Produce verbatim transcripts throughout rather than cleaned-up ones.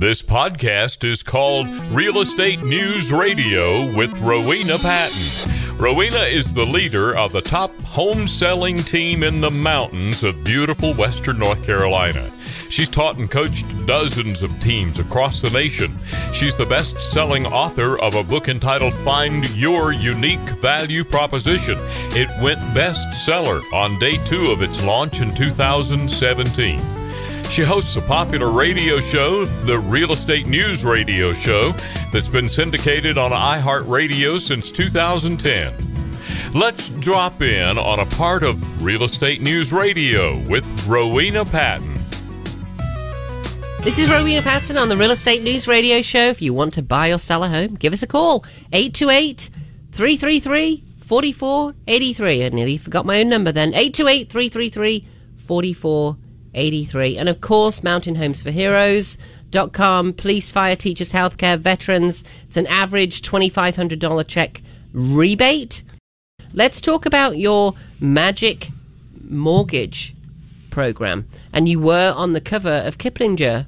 This podcast is called Real Estate News Radio with Rowena Patton. Rowena is the leader of the top home selling team in the mountains of beautiful Western North Carolina. She's taught and coached dozens of teams across the nation. She's the best-selling author of a book entitled Find Your Unique Value Proposition. It went bestseller on day two of its launch in two thousand seventeen. She hosts a popular radio show, The Real Estate News Radio Show, that's been syndicated on iHeartRadio since two thousand ten. Let's drop in on a part of Real Estate News Radio with Rowena Patton. This is Rowena Patton on the Real Estate News Radio Show. If you want to buy or sell a home, give us a call, eight two eight, three three three, four four eight three. I nearly forgot my own number then, eight two eight, three three three, four four eight three. And of course, Mountain Homes For Heroes dot com, police, fire, teachers, healthcare, veterans. It's an average twenty-five hundred dollars check rebate. Let's talk about your magic mortgage program, and you were on the cover of Kiplinger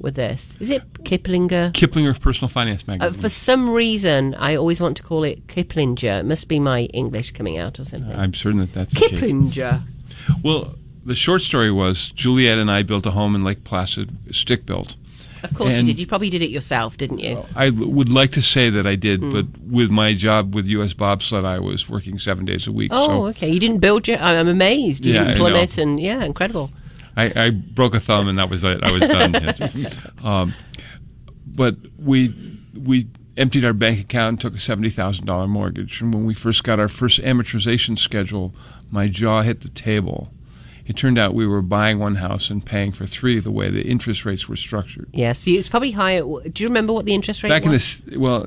with this. Is it Kiplinger? Kiplinger Personal Finance Magazine. Uh, for some reason, I always want to call it Kiplinger. It must be my English coming out or something. Uh, I'm certain that that's Kiplinger. The case. Well, the short story was Juliet and I built a home in Lake Placid, stick built. Of course and you did. You probably did it yourself, didn't you? Well, I would like to say that I did, mm. but with my job with U S Bobsled, I was working seven days a week. Oh, so. Okay. You didn't build your... I'm amazed. You yeah, didn't plumb it and... Yeah, incredible. I, I broke a thumb and that was it. I was done. um, but we we emptied our bank account and took a seventy thousand dollars mortgage. And when we first got our first amortization schedule, my jaw hit the table. It turned out we were buying one house and paying for three the way the interest rates were structured. Yes, yeah, so it's probably higher. Do you remember what the interest rate Back was? Back in the, well,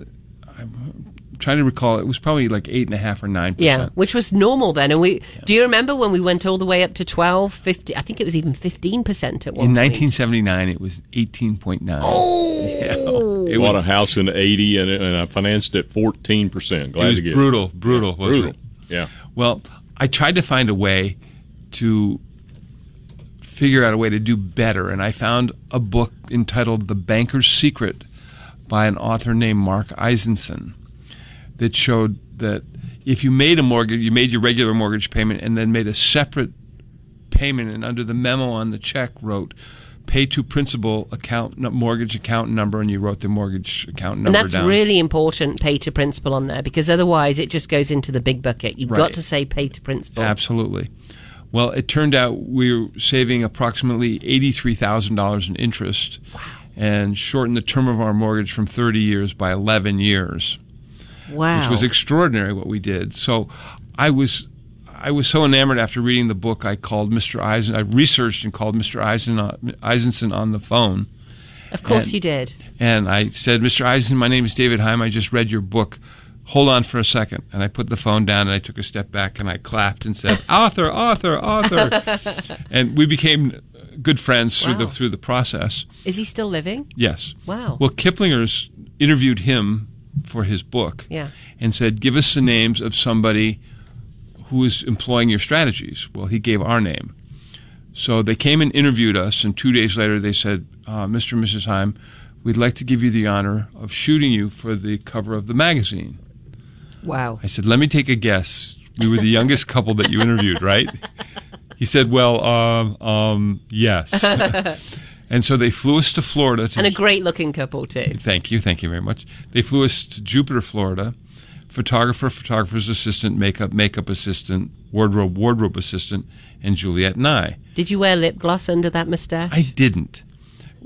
I'm trying to recall, it was probably like eight point five or nine percent. Yeah, which was normal then. And we, yeah. Do you remember when we went all the way up to twelve, fifteen, I think it was even fifteen percent at one in point? In nineteen seventy-nine, it was eighteen point nine. Oh! Yeah. It bought a house in eighty and, and I financed it fourteen percent. Glad it was to get brutal, it. brutal, wasn't brutal. it? Yeah. Well, I tried to find a way to figure out a way to do better, and I found a book entitled The Banker's Secret by an author named Marc Eisenson that showed that if you made a mortgage, you made your regular mortgage payment and then made a separate payment, and under the memo on the check wrote pay to principal account mortgage account number, and you wrote the mortgage account number down. And that's down. Really important, pay to principal on there, because otherwise it just goes into the big bucket. You've right. got to say pay to principal. Absolutely. Well, it turned out we were saving approximately eighty-three thousand dollars in interest wow. and shortened the term of our mortgage from thirty years by eleven years, wow. which was extraordinary what we did. So I was I was so enamored after reading the book, I called Mister Eisen. I researched and called Mister Eisen, Eisenson on the phone. Of course and, you did. And I said, Mister Eisen, my name is David Heim. I just read your book. Hold on for a second. And I put the phone down and I took a step back and I clapped and said, author, author, author. And we became good friends wow. through the through the process. Is he still living? Yes. Wow. Well, Kiplinger's interviewed him for his book yeah. and said, give us the names of somebody who is employing your strategies. Well, he gave our name. So they came and interviewed us, and two days later they said, uh, Mister and Missus Heim, we'd like to give you the honor of shooting you for the cover of the magazine. Wow. I said, let me take a guess. We were the youngest couple that you interviewed, right? He said, well, um, um, yes. And so they flew us to Florida. To and a great-looking couple, too. Thank you. Thank you very much. They flew us to Jupiter, Florida. Photographer, photographer's assistant, makeup, makeup assistant, wardrobe, wardrobe assistant, and Juliet and I. Did you wear lip gloss under that mustache? I didn't.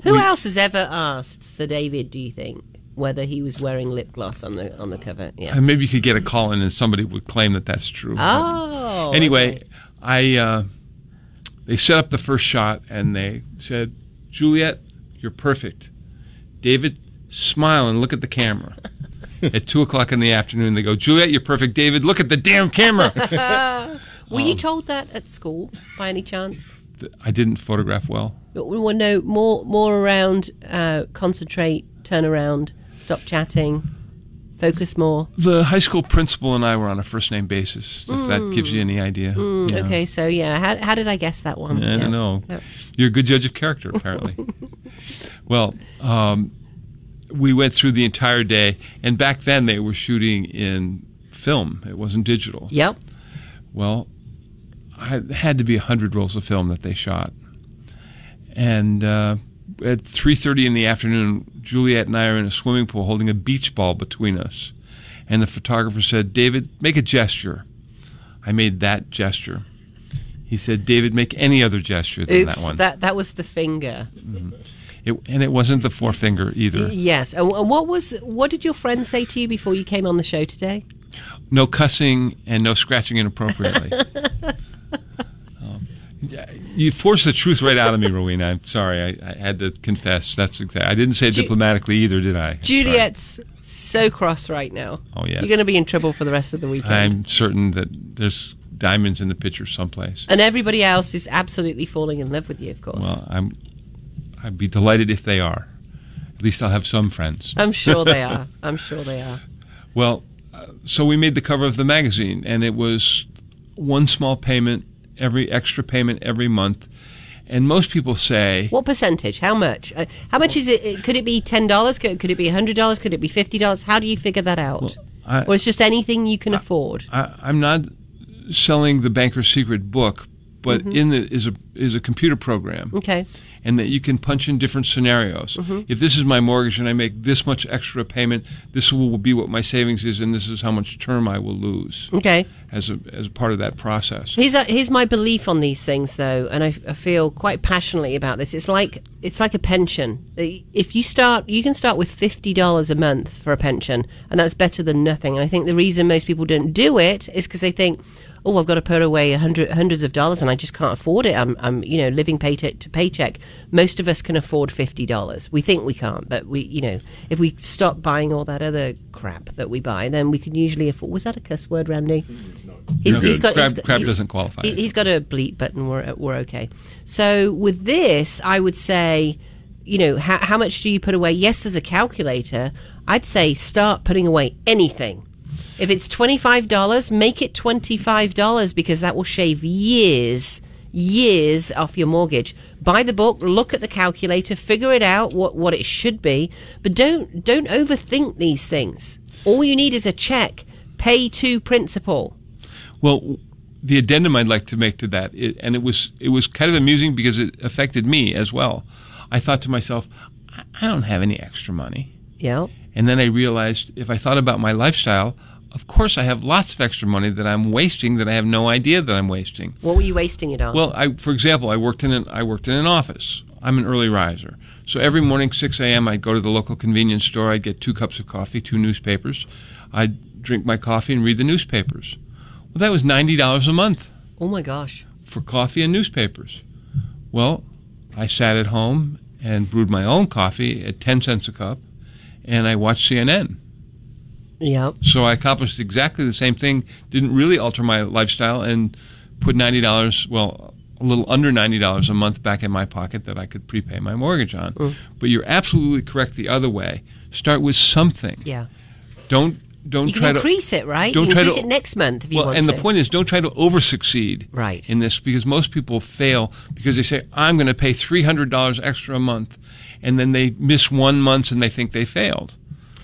Who we- else has ever asked Sir David, do you think, whether he was wearing lip gloss on the on the cover? Yeah. And maybe you could get a call in and somebody would claim that that's true. Oh. Anyway, okay. I uh, they set up the first shot and they said, Juliet, you're perfect. David, smile and look at the camera. At two o'clock in the afternoon, they go, Juliet, you're perfect. David, look at the damn camera. Were um, you told that at school by any chance? Th- I didn't photograph well. Well, no, more more around uh, concentrate, turn around. Stop chatting. Focus more. The high school principal and I were on a first-name basis, if mm. that gives you any idea. Mm, yeah. Okay, so yeah. How, how did I guess that one? I yeah. don't know. Oh. You're a good judge of character, apparently. Well, um, we went through the entire day, and back then they were shooting in film. It wasn't digital. Yep. Well, it had to be one hundred rolls of film that they shot. And uh, at three thirty in the afternoon, Juliet and I are in a swimming pool holding a beach ball between us. And the photographer said, "David, make a gesture." I made that gesture. He said, "David, make any other gesture than Oops, that one." That, that was the finger. Mm-hmm. It, and it wasn't the forefinger either. Yes. And what was? What did your friend say to you before you came on the show today? No cussing and no scratching inappropriately. um, you forced the truth right out of me, Rowena. I'm sorry. I, I had to confess. That's exact. I didn't say it Ju- diplomatically either, did I? I'm Juliet's sorry. So cross right now. Oh yes. You're going to be in trouble for the rest of the weekend. I'm certain that there's diamonds in the picture someplace. And everybody else is absolutely falling in love with you, of course. Well, I'm. I'd be delighted if they are. At least I'll have some friends. I'm sure they are. I'm sure they are. Well, uh, so we made the cover of the magazine, and it was one small payment, every extra payment every month. And most people say... What percentage? How much? Uh, how much is it? Could it be ten dollars? Could, could it be one hundred dollars? Could it be fifty dollars? How do you figure that out? Well, I, or it's just anything you can I, afford? I, I'm not selling the Banker's Secret book, but mm-hmm. in it is a, is a computer program. Okay. And that you can punch in different scenarios. Mm-hmm. If this is my mortgage and I make this much extra payment, this will be what my savings is, and this is how much term I will lose. Okay. As a as part of that process. Here's a, here's my belief on these things, though, and I, I feel quite passionately about this. It's like it's like a pension. If you start, you can start with fifty dollars a month for a pension, and that's better than nothing. And I think the reason most people don't do it is because they think, oh, I've got to put away hundred, hundreds of dollars, and I just can't afford it. I'm, I'm, you know, living paycheck to paycheck. Most of us can afford fifty dollars. We think we can't, but we, you know, if we stop buying all that other crap that we buy, then we can usually afford. Was that a cuss word, Randy? No. He's, he's got, crab, he's got, crab he's, doesn't qualify. He, he's got a bleep button. We're we're okay. So with this, I would say, you know, how, how much do you put away? Yes, there's a calculator. I'd say start putting away anything. If it's twenty-five dollars, make it twenty-five dollars, because that will shave years, years off your mortgage. Buy the book, look at the calculator, figure it out what, what it should be, but don't don't overthink these things. All you need is a check, pay to principal. Well, the addendum I'd like to make to that, it, and it was it was kind of amusing because it affected me as well. I thought to myself, I don't have any extra money. Yeah. And then I realized if I thought about my lifestyle, of course I have lots of extra money that I'm wasting that I have no idea that I'm wasting. What were you wasting it on? Well, I, for example, I worked in an, I worked in an office. I'm an early riser. So every morning, six a.m., I'd go to the local convenience store. I'd get two cups of coffee, two newspapers. I'd drink my coffee and read the newspapers. Well, that was ninety dollars a month. Oh, my gosh. For coffee and newspapers. Well, I sat at home and brewed my own coffee at ten cents a cup. And I watched C N N. Yep. So I accomplished exactly the same thing, didn't really alter my lifestyle, and put ninety dollars, well, a little under ninety dollars a month back in my pocket that I could prepay my mortgage on. Mm. But you're absolutely correct the other way. Start with something. Yeah. Don't don't you can try increase to increase it, right? Don't you can try increase to, it next month if you well, want and to. And the point is, don't try to over succeed right. in this, because most people fail because they say, I'm going to pay three hundred dollars extra a month. And then they miss one month and they think they failed.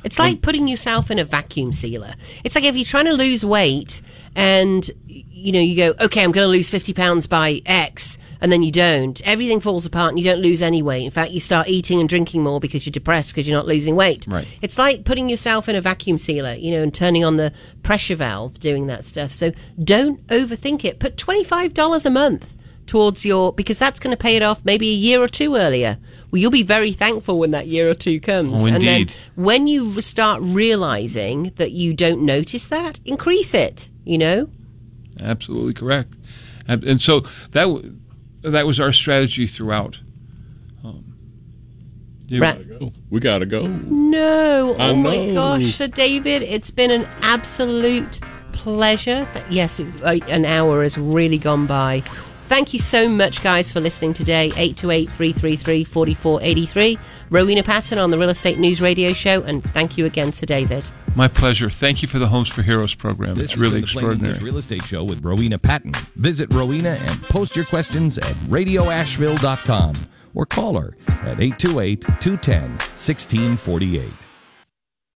It's like and, putting yourself in a vacuum sealer. It's like if you're trying to lose weight and, you know, you go, okay, I'm going to lose fifty pounds by X, and then you don't. Everything falls apart and you don't lose any weight. In fact, you start eating and drinking more because you're depressed because you're not losing weight. Right. It's like putting yourself in a vacuum sealer, you know, and turning on the pressure valve, doing that stuff. So don't overthink it. Put twenty-five dollars a month towards your, because that's going to pay it off maybe a year or two earlier. Well, you'll be very thankful when that year or two comes. Oh, indeed. And then when you start realizing that you don't notice that, increase it, you know? Absolutely correct. And so that w- that was our strategy throughout. Um, yeah, Ra- we gotta go. We gotta go. No. I oh, know. My gosh. So, David, it's been an absolute pleasure. Yes, it's, uh, an hour has really gone by. Thank you so much, guys, for listening today. eight two eight, three three three, four four eight three. Rowena Patton on the Real Estate News Radio Show. And thank you again to David. My pleasure. Thank you for the Homes for Heroes program. This it's really extraordinary. This Real Estate Show with Rowena Patton. Visit Rowena and post your questions at radio ashville dot com. or call her at eight two eight, two one zero, one six four eight.